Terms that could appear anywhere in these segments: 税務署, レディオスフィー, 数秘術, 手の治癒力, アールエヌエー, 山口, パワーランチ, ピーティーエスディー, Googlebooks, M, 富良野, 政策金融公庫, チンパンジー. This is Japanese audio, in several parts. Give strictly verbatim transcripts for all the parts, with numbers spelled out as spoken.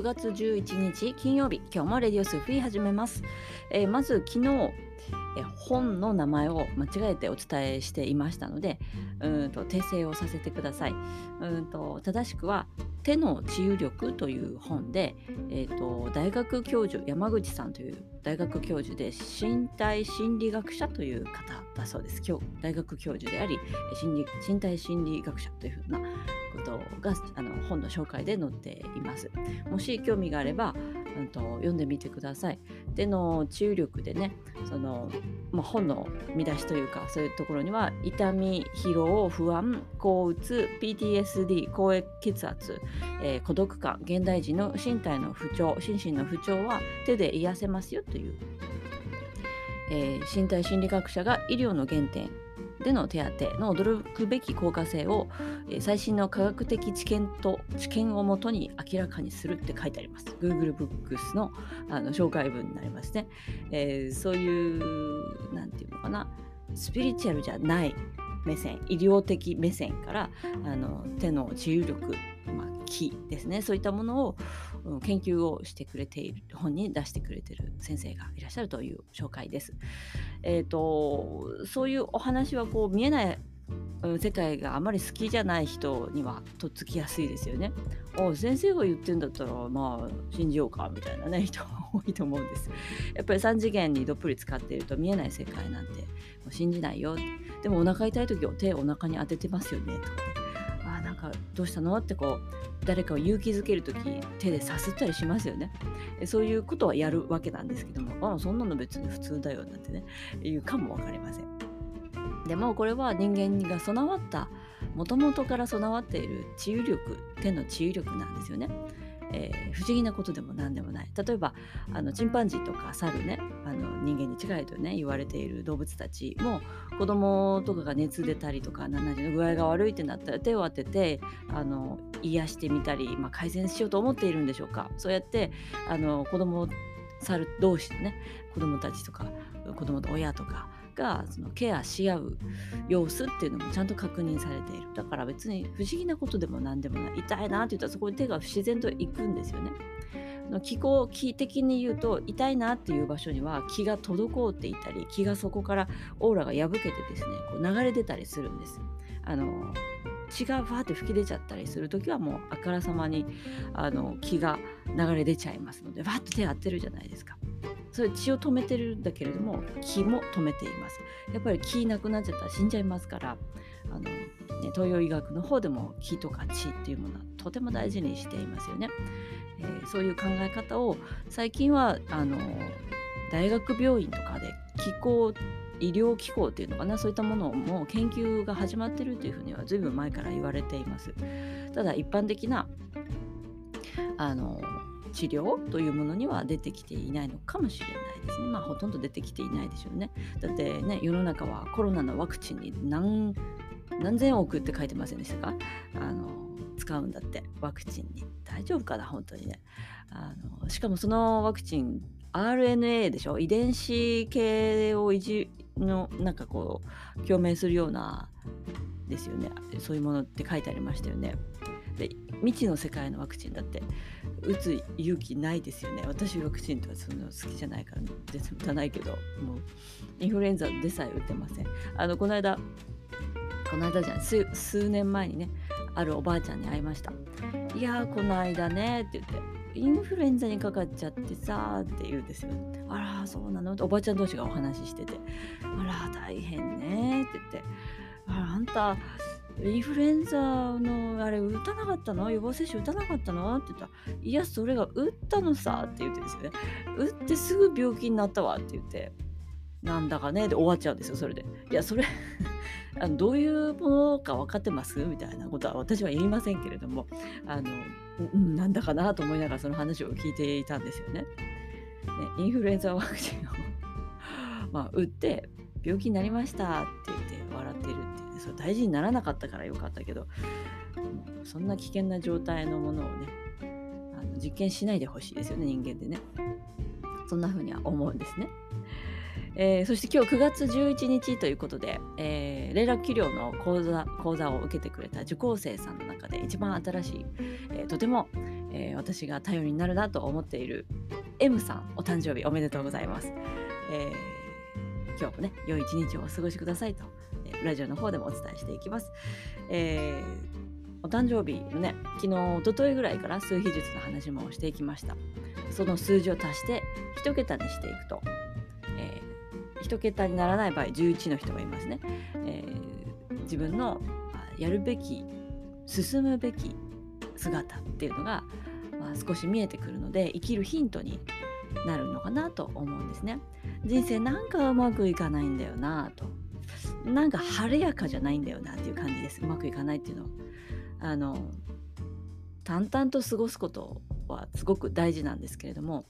くがつじゅういちにち金曜日、今日もレディオスフィー始めます。えー、まず昨日、えー、本の名前を間違えてお伝えしていましたので、うんと訂正をさせてください。うんと正しくは手の治癒力という本で、えーと大学教授、山口さんという大学教授で身体心理学者という方だそうです。今日大学教授であり心理身体心理学者というふうなことがあの本の紹介で載っています。もし興味があれば、うん、と読んでみてください。手の治癒力でね、その、まあ、本の見出しというかそういうところには痛み、疲労、不安、抗うつ、 ピーティーエスディー、 高血圧、えー、孤独感、現代人の身体の不調、心身の不調は手で癒せますよという、えー、身体心理学者が医療の原点での手当の驚くべき効果性を、えー、最新の科学的知見と知見をもとに明らかにするって書いてあります。 Googlebooks の, あの紹介文になりますね。えー、そういうなんていうのかな、スピリチュアルじゃない目線、医療的目線からあの手の治癒力、まあ、気ですね、そういったものを研究をしてくれている、本に出してくれている先生がいらっしゃるという紹介です。えーと、そういうお話はこう見えない世界があまり好きじゃない人にはとっつきやすいですよね。お先生が言ってんだったらまあ信じようかみたいなね、人は多いと思うんです。やっぱりさん次元にどっぷり使っていると見えない世界なんてもう信じないよ。でもお腹痛い時は手をお腹に当ててますよねとか、あなんかどうしたのってこう誰かを勇気づけるとき手でさすったりしますよね。そういうことはやるわけなんですけども、あそんなの別に普通だよなんてね言うかもわかりません。でもこれは人間が備わった、もともとから備わっている治癒力、手の治癒力なんですよね。えー、不思議なことでも何でもない。例えばあのチンパンジーとか猿ね、あの人間に近いとね言われている動物たちも、子供とかが熱出たりとか何々の具合が悪いってなったら手を当ててあの癒してみたり、まあ、改善しようと思っているんでしょうか。そうやってあの子供、猿同士のね子供たちとか子供の親とかがそのケアし合う様子っていうのもちゃんと確認されている。だから別に不思議なことでも何でもない。痛いなって言ったらそこに手が不自然と行くんですよね。気候気的に言うと、痛いなっていう場所には気が滞っていたり、気がそこからオーラが破けてですねこう流れ出たりするんです。あの血がふわって吹き出ちゃったりするときはもうあからさまにあの気が流れ出ちゃいますので、わっと手当てるじゃないですか。それ血を止めてるんだけれども気も止めています。やっぱり気なくなっちゃったら死んじゃいますから、あの、ね、東洋医学の方でも気とか血っていうものはとても大事にしていますよね。えー、そういう考え方を最近はあの大学病院とかで気候医療機構っていうのかな、そういったものも研究が始まってるというふうには随分前から言われています。ただ一般的なあの治療というものには出てきていないのかもしれないですね。まあほとんど出てきていないでしょうね。だってね、世の中はコロナのワクチンに何、何千億って書いてませんでしたか。あの使うんだってワクチンに。大丈夫かな本当にね。あのしかもそのワクチン アールエヌエー でしょ、遺伝子系を維持のなんかこう共鳴するようなですよね。そういうものって書いてありましたよね。で未知の世界のワクチンだって打つ勇気ないですよね。私ワクチンとかその好きじゃないから打たないけど、もうインフルエンザでさえ打てません。あのこの間この間じゃん 数, 数年前にね、あるおばあちゃんに会いました。いやーこの間ねって言ってインフルエンザにかかっちゃってさーって言うんですよ。あらそうなのっておばあちゃん同士がお話ししてて、あら大変ねって言って、あらあんたインフルエンザのあれ打たなかったの、予防接種打たなかったのって言ったら、いやそれが打ったのさって言ってですよね、打ってすぐ病気になったわって言って、なんだかねで終わっちゃうんですよ。それでいやそれあのどういうものか分かってますみたいなことは私は言いませんけれども、あの、うん、なんだかなと思いながらその話を聞いていたんですよね。ね、インフルエンザワクチンをまあ打って病気になりましたって言って笑ってるっていう、ね、それ大事にならなかったからよかったけど、そんな危険な状態のものをねあの実験しないでほしいですよね、人間でね。そんな風には思うんですね。えー、そして今日くがつじゅういちにちということで、えー、連絡器量の講座、講座を受けてくれた受講生さんの中で一番新しい、えー、とても、えー、私が頼りになるなと思っている M さん、お誕生日おめでとうございます。えー、今日もね良い一日をお過ごしくださいと、えー、ラジオの方でもお伝えしていきます。えーお誕生日のね、昨日一昨日ぐらいから数秘術の話もしていきました。その数字を足して一桁にしていくと、えー、一桁にならない場合じゅういちの人がいますね、えー、自分のやるべき進むべき姿っていうのが、まあ、少し見えてくるので生きるヒントになるのかなと思うんですね。人生なんかうまくいかないんだよなと、なんか晴れやかじゃないんだよなっていう感じです。うまくいかないっていうのはあの淡々と過ごすことはすごく大事なんですけれども、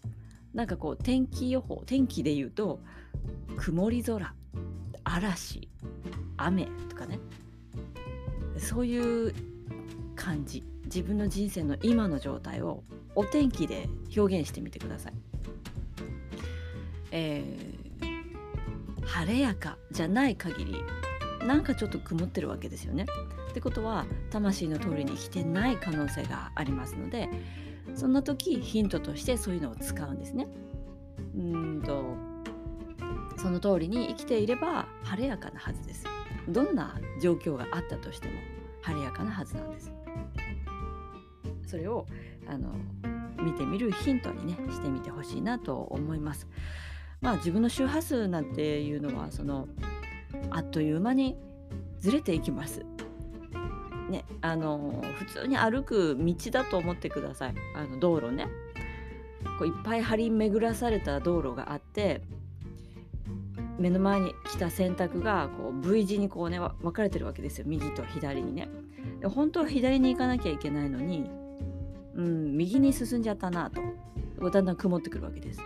なんかこう天気予報、天気で言うと曇り空、嵐、雨とかね、そういう感じ、自分の人生の今の状態をお天気で表現してみてください。えー、晴れやかじゃない限りなんかちょっと曇ってるわけですよね。ってことは魂の通りに来てない可能性がありますので、そんな時ヒントとしてそういうのを使うんですね。うーんとその通りに生きていれば晴れやかなはずです。どんな状況があったとしても晴れやかなはずなんです。それをあの見てみるヒントにねしてみてほしいなと思います。まあ自分の周波数なんていうのはそのあっという間にずれていきます、ね、あの普通に歩く道だと思ってください。あの道路ね、こういっぱい張り巡らされた道路があって、目の前に来た選択がこう V 字にこうね分かれてるわけですよ。右と左にね。で本当は左に行かなきゃいけないのに、うん、右に進んじゃったなとだんだん曇ってくるわけです。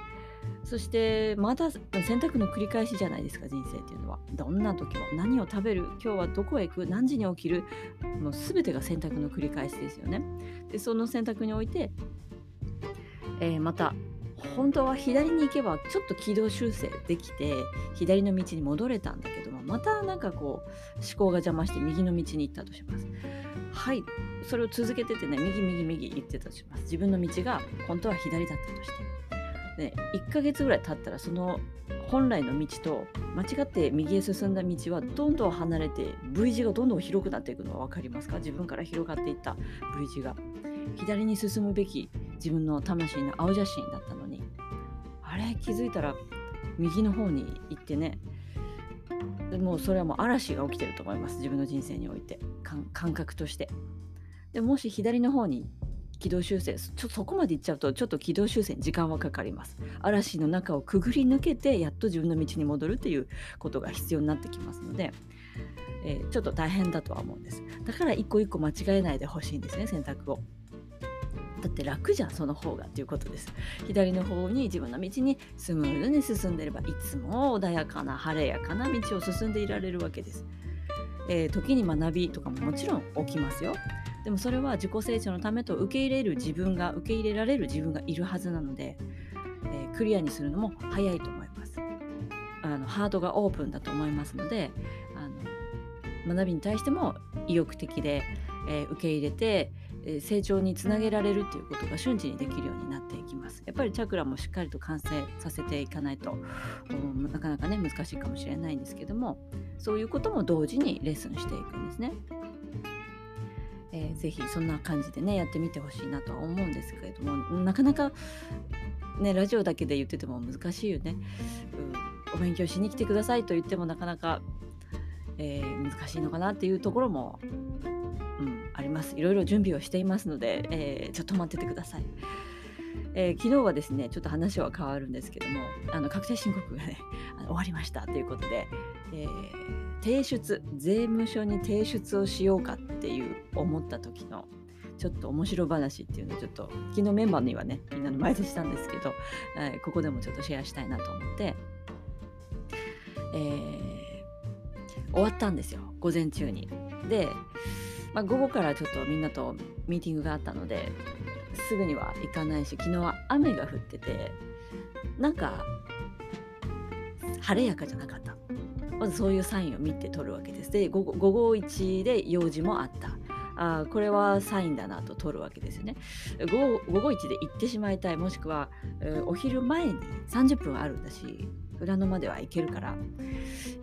そしてまた選択の繰り返しじゃないですか。人生っていうのはどんな時も何を食べる、今日はどこへ行く、何時に起きる、もう全てが選択の繰り返しですよね。でその選択において、えー、また本当は左に行けばちょっと軌道修正できて左の道に戻れたんだけども、またなんかこう思考が邪魔して右の道に行ったとします。はい、それを続けててね、右右右行ってたとします。自分の道が本当は左だったとして、でいっかげつぐらい経ったらその本来の道と間違って右へ進んだ道はどんどん離れて V 字がどんどん広くなっていくのは分かりますか？自分から広がっていった V 字が左に進むべき自分の魂の青写真だったのに、あれ気づいたら右の方に行ってね、でもうそれはもう嵐が起きてると思います。自分の人生において感覚として。でもし左の方に軌道修正、ちょそこまで行っちゃうとちょっと軌道修正に時間はかかります。嵐の中をくぐり抜けてやっと自分の道に戻るっていうことが必要になってきますので、えー、ちょっと大変だとは思うんです。だから一個一個間違えないでほしいんですね、選択を。だって楽じゃんその方がっていうことです。左の方に自分の道にスムーズに進んでいればいつも穏やかな晴れやかな道を進んでいられるわけです。えー、時に学びとかももちろん起きますよ。でもそれは自己成長のためと受け入れる自分が受け入れられる自分がいるはずなので、えー、クリアにするのも早いと思います。あのハートがオープンだと思いますので、あの学びに対しても意欲的で、えー、受け入れて、えー、成長につなげられるということが瞬時にできるようになっていきます。やっぱりチャクラもしっかりと完成させていかないと、うん、なかなかね難しいかもしれないんですけども、そういうことも同時にレッスンしていくんですね。えー、ぜひそんな感じでねやってみてほしいなとは思うんですけれども、なかなかねラジオだけで言ってても難しいよね。うん、お勉強しに来てくださいと言ってもなかなか、えー、難しいのかなっていうところも、うん、あります。いろいろ準備をしていますので、えー、ちょっと待っててください。えー、昨日はですねちょっと話は変わるんですけども、あの確定申告がね終わりましたということで、えー、提出税務署に提出をしようかっていう思った時のちょっと面白話っていうのをちょっと昨日メンバーにはねみんなの前でしたんですけど、えー、ここでもちょっとシェアしたいなと思って、えー、終わったんですよ午前中に。で、まあ、午後からちょっとみんなとミーティングがあったのですぐには行かないし、昨日は雨が降っててなんか晴れやかじゃなかった。まずそういうサインを見て取るわけです。で午後いちで用事もあった。あこれはサインだなと取るわけですよね。午後、午後一で行ってしまいたい、もしくは、えー、お昼前にさんじゅっぷんあるんだし富良野までは行けるから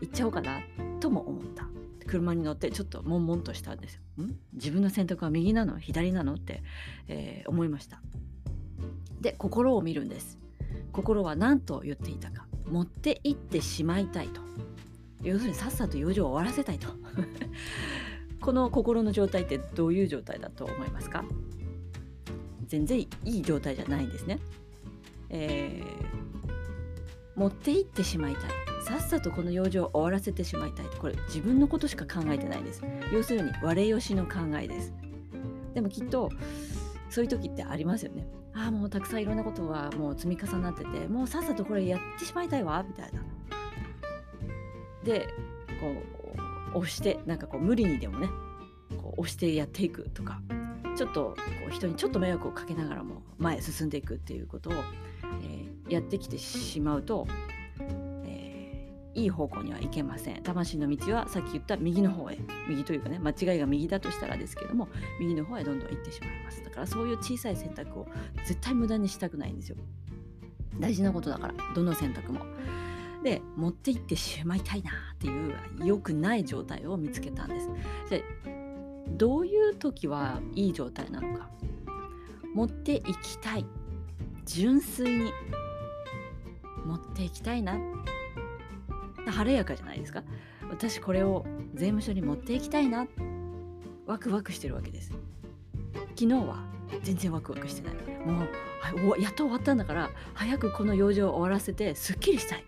行っちゃおうかなとも思った。車に乗ってちょっと悶々としたんですよ。ん自分の選択は右なの左なのって、えー、思いました。で心を見るんです。心は何と言っていたか、持って行ってしまいたいと、要するにさっさと用事を終わらせたいとこの心の状態ってどういう状態だと思いますか？全然いい状態じゃないんですね、えー、持って行ってしまいたい、さっさとこの用事を終わらせてしまいたい、これ自分のことしか考えてないです。要するに我よしの考えです。でもきっとそういう時ってありますよね。ああもうたくさんいろんなことがもう積み重なってて、もうさっさとこれやってしまいたいわみたいな。でこう押してなんかこう無理にでもねこう押してやっていくとか、ちょっとこう人にちょっと迷惑をかけながらも前進んでいくっていうことを、えー、やってきてしまうと、えー、いい方向にはいけません。魂の道はさっき言った右の方へ、右というかね間違いが右だとしたらですけども、右の方へどんどん行ってしまいます。だからそういう小さい選択を絶対無駄にしたくないんですよ。大事なことだから、どの選択も。で持って行ってしまいたいなっていう良くない状態を見つけたんです。でどういう時はいい状態なのか、持って行きたい、純粋に持って行きたいな、晴れやかじゃないですか。私これを税務署に持って行きたいな、ワクワクしてるわけです。昨日は全然ワクワクしてない。もうやっと終わったんだから早くこの用事を終わらせてすっきりしたい、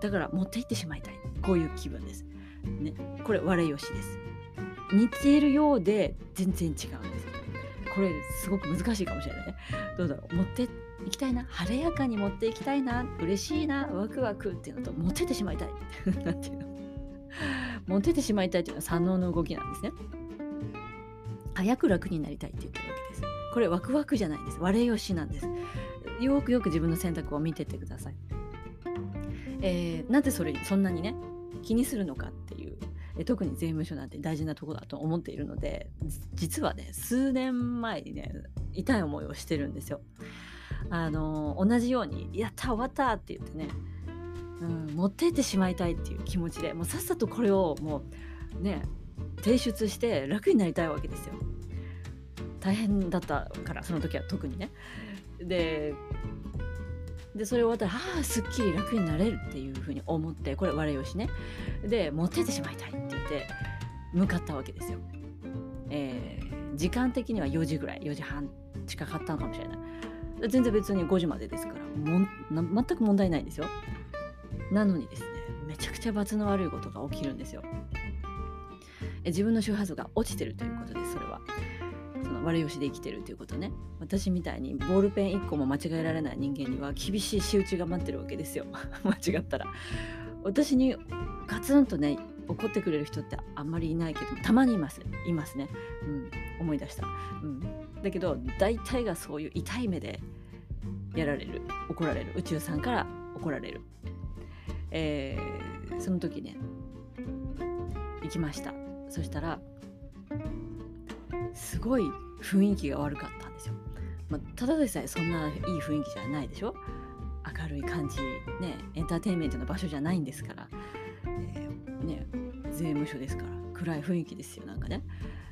だから持って行ってしまいたい、こういう気分です、ね、これ我よしです。似ているようで全然違うんです。これすごく難しいかもしれないね。どうだろう、持って行きたいな、晴れやかに持って行きたいな、嬉しいな、ワクワクっていうのと、持って行ってしまいたいなんていうの持って行ってしまいたいっていうのは三能の動きなんですね。早く楽になりたいって言ってるわけです。これワクワクじゃないんです、我よしなんです。よくよく自分の選択を見てってください。えー、なぜそれそんなにね気にするのかっていう、えー、特に税務署なんて大事なとこだと思っているので、実はね数年前にね痛い思いをしてるんですよ。あのー、同じようにやった終わったって言ってね、うん、持ってってしまいたいっていう気持ちでもうさっさとこれをもうね提出して楽になりたいわけですよ。大変だったからその時は特にね。ででそれを終わったらああすっきり楽になれるっていうふうに思って、これ我よしねで持ってってしまいたいって言って向かったわけですよ。えー、時間的にはよじぐらい、よじはん近かったのかもしれない。全然別にごじまでですからもんな全く問題ないですよ。なのにですねめちゃくちゃ罰の悪いことが起きるんですよ。え自分の周波数が落ちてるということです。それは我よしで生きてるということね。私みたいにボールペンいっこも間違えられない人間には厳しい仕打ちが待ってるわけですよ間違ったら。私にガツンとね怒ってくれる人ってあんまりいないけどたまにいますいますね、うん、思い出した、うん、だけど大体がそういう痛い目でやられる、怒られる、宇宙さんから怒られる、えー、その時ね行きました。そしたらすごい雰囲気が悪かったんですよ。まあ、ただでさえそんないい雰囲気じゃないでしょ。明るい感じね、エンターテインメントの場所じゃないんですから、えー、ね税務署ですから暗い雰囲気ですよなんかね。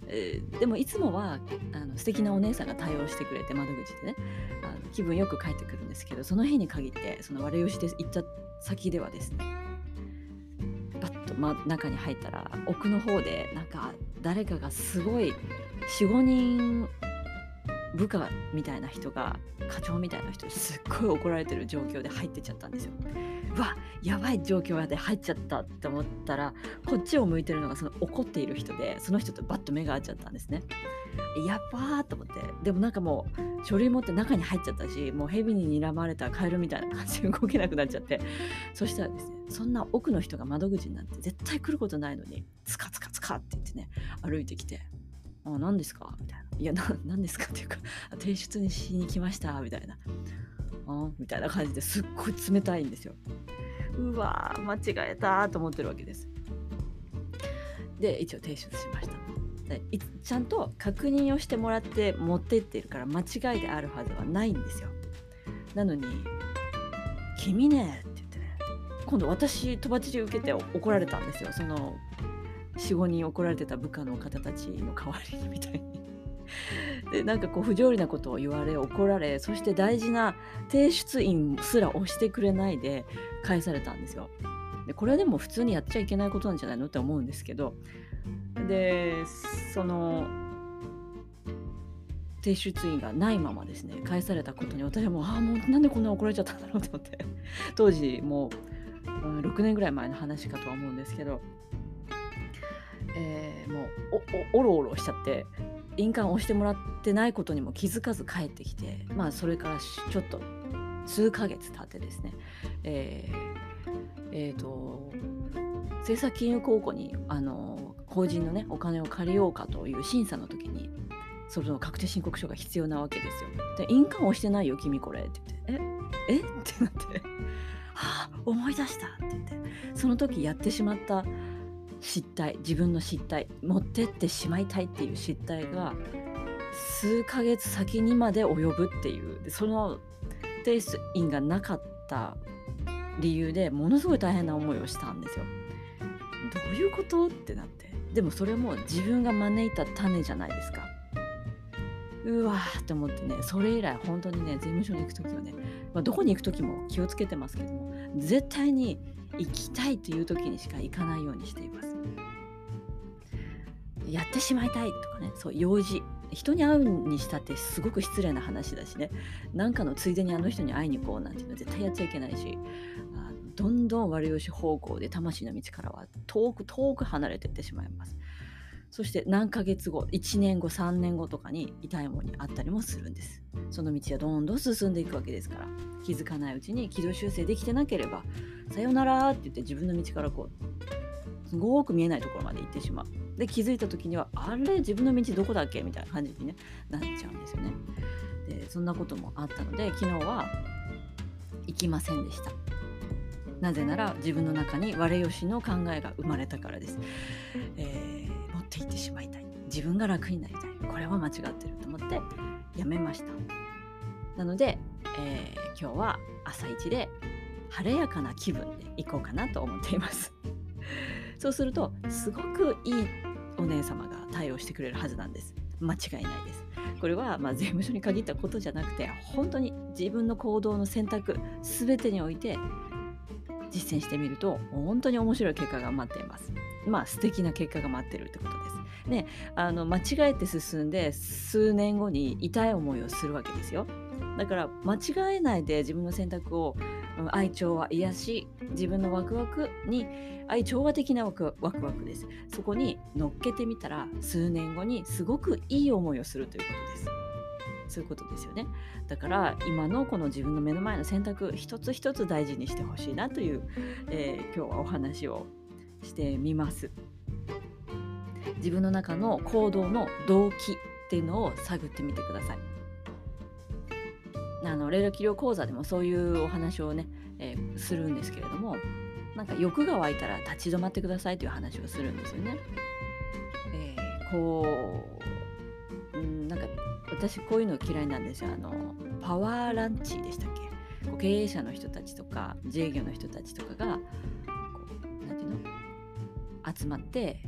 えー、でもいつもはあの素敵なお姉さんが対応してくれて窓口でねあの気分よく帰ってくるんですけど、その日に限ってその我よしで行った先ではですねバッと、ま、中に入ったら奥の方でなんか誰かがすごいよん、ごにん部下みたいな人が課長みたいな人にすっごい怒られてる状況で入ってっちゃったんですよ。うわやばい状況で入っちゃったって思ったらこっちを向いてるのがその怒っている人で、その人とバッと目が合っちゃったんですね。やばーと思って、でもなんかもう書類持って中に入っちゃったしもう蛇に睨まれたカエルみたいな感じで動けなくなっちゃって、そしたらですねそんな奥の人が窓口になって絶対来ることないのにつかつかつかって言ってね歩いてきて、あ何ですかみたいな、いやな何ですかっていうか提出にしに来ましたみたいな、あみたいな感じですっごい冷たいんですよ。うわ間違えたと思ってるわけです。で一応提出しました。ちゃんと確認をしてもらって持ってっているから間違いであるはずはないんですよ。なのに君ねって言ってね、今度私飛ばちり受けて怒られたんですよ。その よん,ご 人怒られてた部下の方たちの代わりにみたいにで、なんかこう不条理なことを言われ怒られ、そして大事な提出印すら押してくれないで返されたんですよ。でこれはでも普通にやっちゃいけないことなんじゃないのって思うんですけど、でその提出印がないままですね返されたことに、私はもうああもうなんでこんな怒られちゃったんだろうと思って当時もう、うん、ろくねんぐらい前の話かとは思うんですけど、えー、もうおおおろおろしちゃって印鑑を押してもらってないことにも気づかず帰ってきて、まあそれからちょっと数ヶ月経ってですね、えー、えーと政策金融公庫にあの法人のねお金を借りようかという審査の時にその確定申告書が必要なわけですよ。で印鑑押してないよ君これって言ってええってなってはあ思い出したって言って、その時やってしまった失態、自分の失態、持ってってしまいたいっていう失態が数ヶ月先にまで及ぶっていう、その提出印がなかった理由でものすごい大変な思いをしたんですよ。どういうことってなって、でもそれも自分が招いた種じゃないですか。うわーって思ってね、それ以来本当にね税務署に行くときはね、まあ、どこに行くときも気をつけてますけども、絶対に行きたいという時にしか行かないようにしています。やってしまいたいとかね、そう用事、人に会うにしたってすごく失礼な話だしね、なんかのついでにあの人に会いに行こうなんていうのは絶対やっちゃいけないし、あのどんどん悪よし方向で魂の道からは遠く遠く離れていってしまいます。そして何ヶ月後、いちねんご、さんねんごとかに痛いものにあったりもするんです。その道はどんどん進んでいくわけですから、気づかないうちに軌道修正できてなければ、さよならって言って自分の道からこう、すごく見えないところまで行ってしまう。で、気づいた時には、あれ自分の道どこだっけみたいな感じに、ね、なっちゃうんですよね。で、そんなこともあったので、昨日は行きませんでした。なぜなら自分の中に我よしの考えが生まれたからです。えーって言ってしまいたい、自分が楽になりたい、これは間違ってると思ってやめました。なので、えー、今日は朝一で晴れやかな気分で行こうかなと思っています。そうするとすごくいいお姉様が対応してくれるはずなんです。間違いないです。これはまあ税務署に限ったことじゃなくて、本当に自分の行動の選択全てにおいて実践してみると本当に面白い結果が待っています。まあ素敵な結果が待ってるってことですね。あの間違えて進んで数年後に痛い思いをするわけですよ。だから間違えないで自分の選択を、愛調和、癒し、自分のワクワクに、愛調和的なワクワクです。そこに乗っけてみたら数年後にすごくいい思いをするということです。そういうことですよね。だから今のこの自分の目の前の選択一つ一つ大事にしてほしいなという、えー、今日はお話をしてみます。自分の中の行動の動機っていうのを探ってみてください。あの霊力療講座でもそういうお話をね、えー、するんですけれども、なんか欲が湧いたら立ち止まってくださいという話をするんですよね。えー、こう、うん、なんか私こういうの嫌いなんですよ。あのパワーランチでしたっけ、こう経営者の人たちとか自営業の人たちとかが集まって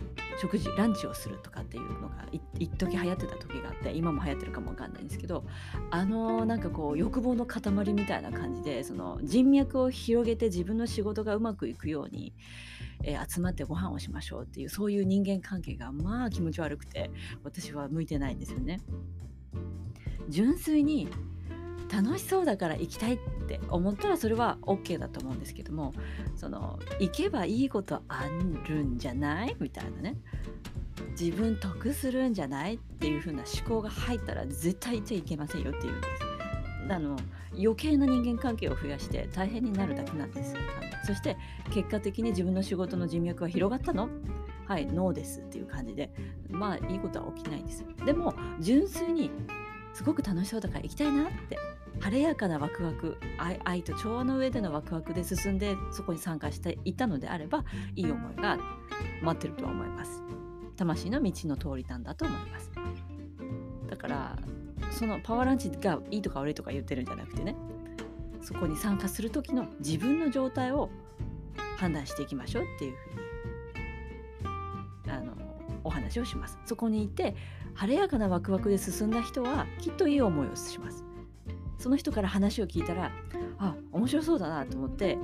食事ランチをするとかっていうのが一時流行ってた時があって、今も流行ってるかもわかんないんですけど、あのなんかこう欲望の塊みたいな感じで、その人脈を広げて自分の仕事がうまくいくように、えー、集まってご飯をしましょうっていう、そういう人間関係がまあ気持ち悪くて私は向いてないんですよね。純粋に楽しそうだから行きたいって思ったらそれは OK だと思うんですけども、その行けばいいことあるんじゃないみたいなね、自分得するんじゃないっていう風な思考が入ったら絶対行っちゃいけませんよっていうんです。あの余計な人間関係を増やして大変になるだけなんです。そして結果的に自分の仕事の人脈は広がったの？はい、ノーですっていう感じで、まあいいことは起きないんです。でも純粋にすごく楽しそうだから行きたいなって、晴れやかなワクワク、 愛, 愛と調和の上でのワクワクで進んでそこに参加していたのであれば、いい思いが待ってるとは思います。魂の道の通りなんだと思います。だからそのパワーランチがいいとか悪いとか言ってるんじゃなくてね、そこに参加する時の自分の状態を判断していきましょうっていうふうにあのお話をします。そこにいて晴れやかなワクワクで進んだ人はきっといい思いをします。その人から話を聞いたら、あ、面白そうだなと思って、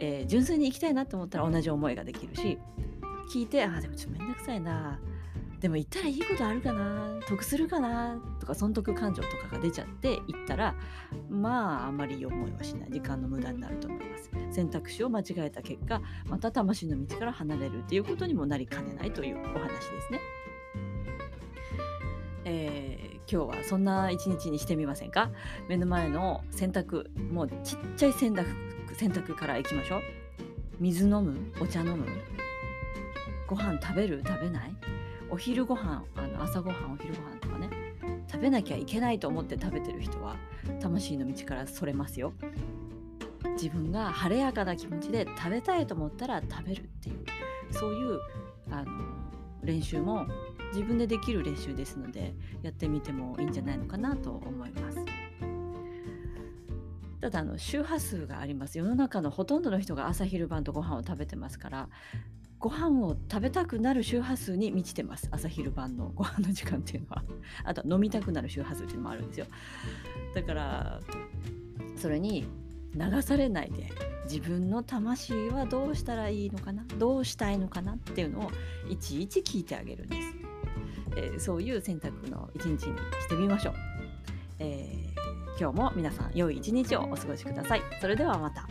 えー、純粋に行きたいなと思ったら同じ思いができるし、聞いて、あ、でもちょっとめんどくさいな、でも行ったらいいことあるかな、得するかなとか損得感情とかが出ちゃって行ったら、まああんまりいい思いはしない、時間の無駄になると思います。選択肢を間違えた結果、また魂の道から離れるっていうことにもなりかねないというお話ですね。えー、今日はそんな一日にしてみませんか？目の前の洗濯、もうちっちゃい洗濯、洗濯からいきましょう。水飲む？お茶飲む？ご飯食べる？食べない？お昼ご飯、あの朝ご飯、お昼ご飯とかね、食べなきゃいけないと思って食べてる人は魂の道からそれますよ。自分が晴れやかな気持ちで食べたいと思ったら食べるっていう、そういうあの練習も自分でできる練習ですので、やってみてもいいんじゃないのかなと思います。ただあの周波数があります。世の中のほとんどの人が朝昼晩とご飯を食べてますから、ご飯を食べたくなる周波数に満ちてます。朝昼晩のご飯の時間っていうのはあと飲みたくなる周波数っていうのもあるんですよ。だからそれに流されないで、自分の魂はどうしたらいいのかな、どうしたいのかなっていうのをいちいち聞いてあげるんです。えー、そういう選択の一日にしてみましょう。えー、今日も皆さん良い一日をお過ごしください。それではまた。